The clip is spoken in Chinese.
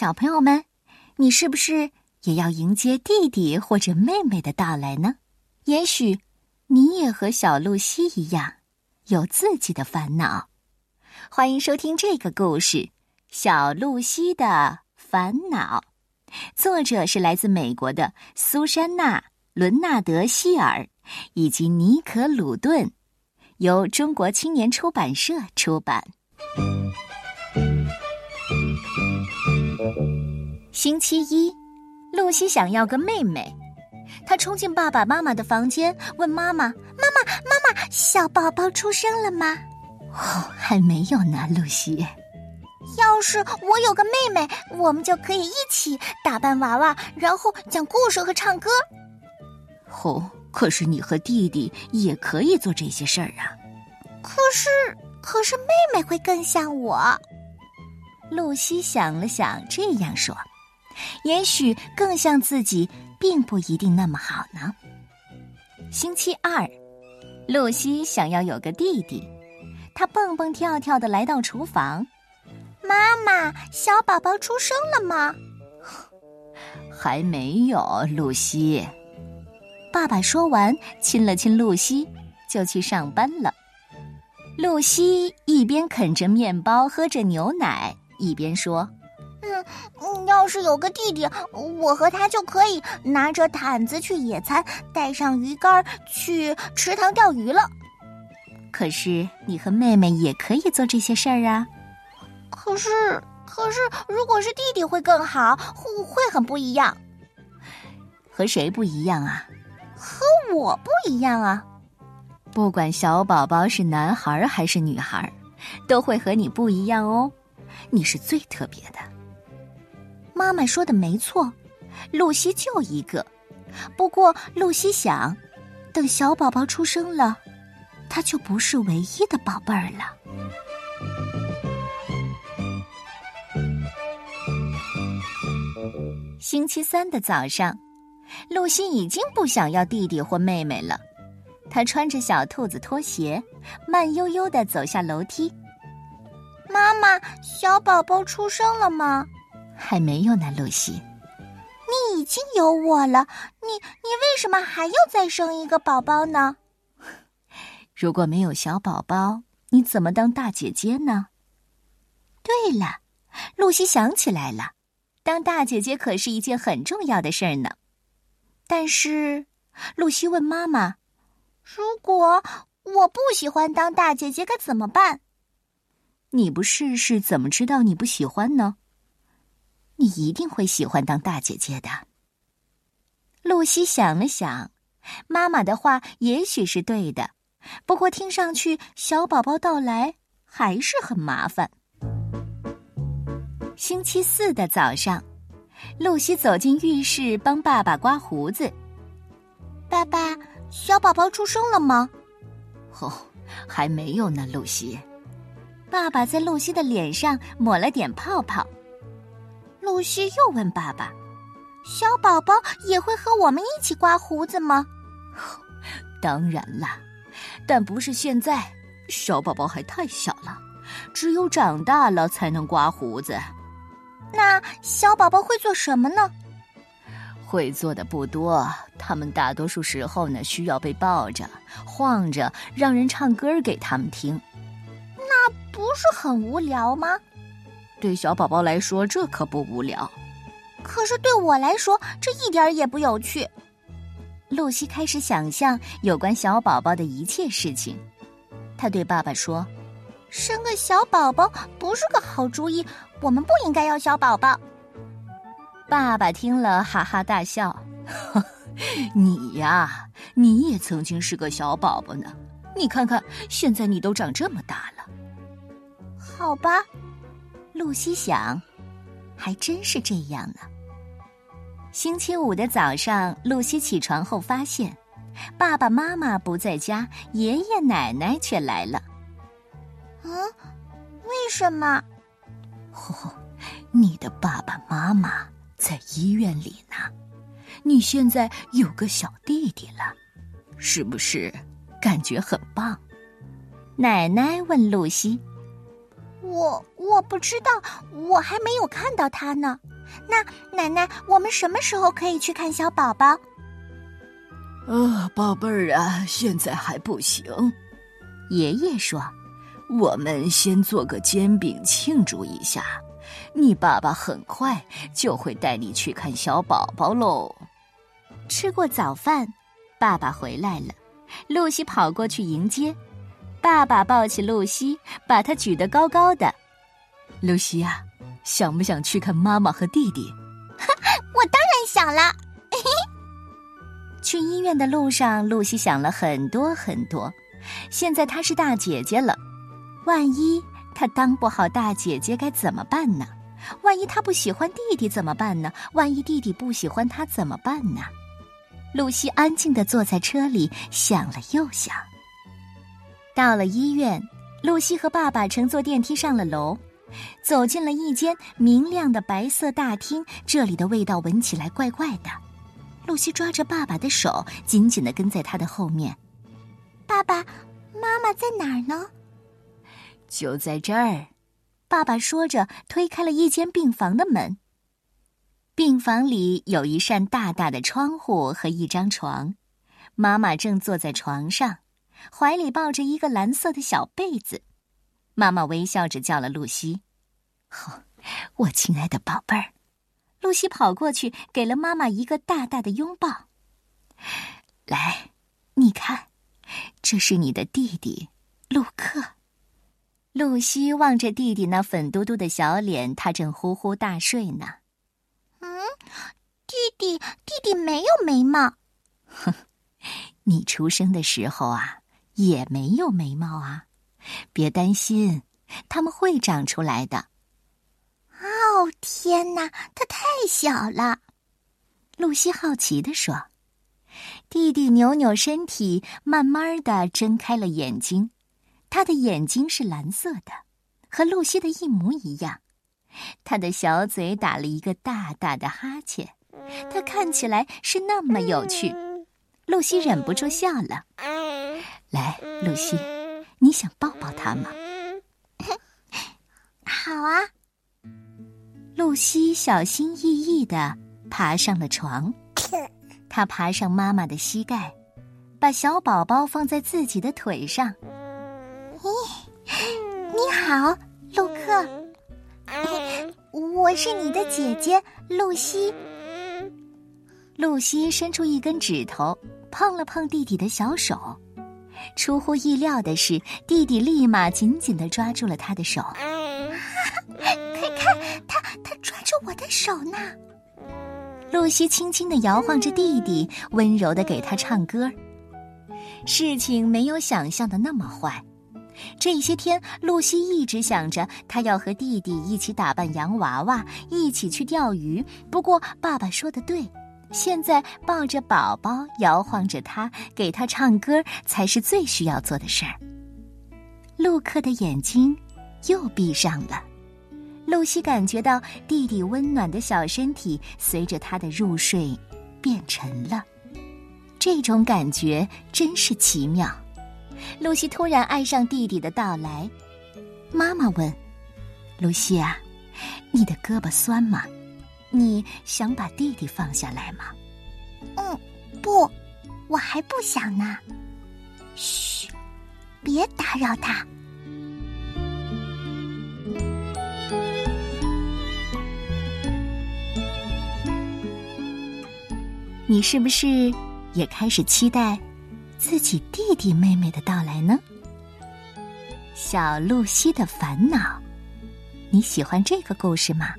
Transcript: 小朋友们，你是不是也要迎接弟弟或者妹妹的到来呢？也许你也和小露西一样，有自己的烦恼。欢迎收听这个故事《小露西的烦恼》，作者是来自美国的苏珊娜·伦纳德·希尔以及尼可·鲁顿，由中国青年出版社出版。星期一，露西想要个妹妹，她冲进爸爸妈妈的房间，问妈妈：“妈妈，小宝宝出生了吗？”“哦，还没有呢，露西。”“要是我有个妹妹，我们就可以一起打扮娃娃，然后讲故事和唱歌。”“哦，可是你和弟弟也可以做这些事儿啊。”“可是妹妹会更像我。”露西想了想，这样说：“也许更像自己并不一定那么好呢。”星期二，露西想要有个弟弟，她蹦蹦跳跳地来到厨房。“妈妈，小宝宝出生了吗？”“还没有，露西。”爸爸说完，亲了亲露西，就去上班了。露西一边啃着面包，喝着牛奶，一边说：“要是有个弟弟，我和他就可以拿着毯子去野餐，带上鱼竿去池塘钓鱼了。”“可是你和妹妹也可以做这些事儿啊。”“可是如果是弟弟会更好，会很不一样。”“和谁不一样啊？”“和我不一样啊。”“不管小宝宝是男孩还是女孩，都会和你不一样哦，你是最特别的。”妈妈说的没错，露西就一个。不过露西想，等小宝宝出生了，她就不是唯一的宝贝儿了。星期三的早上，露西已经不想要弟弟或妹妹了。她穿着小兔子拖鞋，慢悠悠地走下楼梯。“妈妈，小宝宝出生了吗？”“还没有呢，露西。”“你已经有我了，你为什么还要再生一个宝宝呢？”“如果没有小宝宝，你怎么当大姐姐呢？”“对了，露西想起来了，当大姐姐可是一件很重要的事儿呢。”但是，露西问妈妈：“如果我不喜欢当大姐姐该怎么办？”“你不试试怎么知道你不喜欢呢？你一定会喜欢当大姐姐的。”露西想了想，妈妈的话也许是对的，不过听上去小宝宝到来还是很麻烦。星期四的早上，露西走进浴室帮爸爸刮胡子。“爸爸，小宝宝出生了吗？”“哦，还没有呢，露西。”爸爸在露西的脸上抹了点泡泡。露西又问爸爸：“小宝宝也会和我们一起刮胡子吗？”“哦，当然啦，但不是现在，小宝宝还太小了，只有长大了才能刮胡子。”“那小宝宝会做什么呢？”“会做的不多，他们大多数时候呢需要被抱着、晃着，让人唱歌给他们听。”“那不是很无聊吗？”“对小宝宝来说，这可不无聊。”“可是对我来说，这一点也不有趣。”露西开始想象有关小宝宝的一切事情。她对爸爸说：“生个小宝宝不是个好主意，我们不应该要小宝宝。”爸爸听了哈哈大笑：“你呀，你也曾经是个小宝宝呢，你看看现在你都长这么大了。”“好吧。”露西想，还真是这样呢。星期五的早上，露西起床后发现爸爸妈妈不在家，爷爷奶奶却来了。“为什么？”“哦，你的爸爸妈妈在医院里呢，你现在有个小弟弟了，是不是感觉很棒？”奶奶问露西。“我不知道，我还没有看到他呢。那奶奶，我们什么时候可以去看小宝宝？宝贝儿啊，现在还不行。爷爷说，我们先做个煎饼庆祝一下，你爸爸很快就会带你去看小宝宝喽。吃过早饭，爸爸回来了，露西跑过去迎接。爸爸抱起露西，把她举得高高的。露西啊，想不想去看妈妈和弟弟？我当然想了。去医院的路上，露西想了很多很多。现在她是大姐姐了，万一她当不好大姐姐该怎么办呢？万一她不喜欢弟弟怎么办呢？万一弟弟不喜欢她怎么办呢？露西安静地坐在车里，想了又想。到了医院，露西和爸爸乘坐电梯上了楼，走进了一间明亮的白色大厅，这里的味道闻起来怪怪的。露西抓着爸爸的手，紧紧地跟在他的后面。爸爸，妈妈在哪儿呢？就在这儿。爸爸说着，推开了一间病房的门。病房里有一扇大大的窗户和一张床，妈妈正坐在床上，怀里抱着一个蓝色的小被子。妈妈微笑着叫了露西。我亲爱的宝贝儿。露西跑过去，给了妈妈一个大大的拥抱。来，你看，这是你的弟弟陆克。露西望着弟弟那粉嘟嘟的小脸，他正呼呼大睡呢。弟弟没有眉毛。你出生的时候啊，也没有眉毛啊。别担心，他们会长出来的。哦，天哪，他太小了。露西好奇地说。弟弟扭扭身体，慢慢地睁开了眼睛。他的眼睛是蓝色的，和露西的一模一样。他的小嘴打了一个大大的哈欠，他看起来是那么有趣。露西忍不住笑了。来，露西，你想抱抱他吗？好啊。露西小心翼翼地爬上了床，她爬上妈妈的膝盖，把小宝宝放在自己的腿上。你好，陆克。我是你的姐姐，露西。露西伸出一根指头，碰了碰弟弟的小手。出乎意料的是，弟弟立马紧紧地抓住了他的手。快看，他抓住我的手呢。露西轻轻地摇晃着弟弟，温柔地给他唱歌。事情没有想象的那么坏。这些天，露西一直想着她要和弟弟一起打扮洋娃娃，一起去钓鱼。不过爸爸说得对，现在抱着宝宝，摇晃着他，给他唱歌，才是最需要做的事儿。陆克的眼睛又闭上了。露西感觉到弟弟温暖的小身体随着他的入睡变沉了，这种感觉真是奇妙。露西突然爱上弟弟的到来。妈妈问：露西啊，你的胳膊酸吗？你想把弟弟放下来吗？不，我还不想呢。嘘，别打扰他。你是不是也开始期待自己弟弟妹妹的到来呢？小露西的烦恼，你喜欢这个故事吗？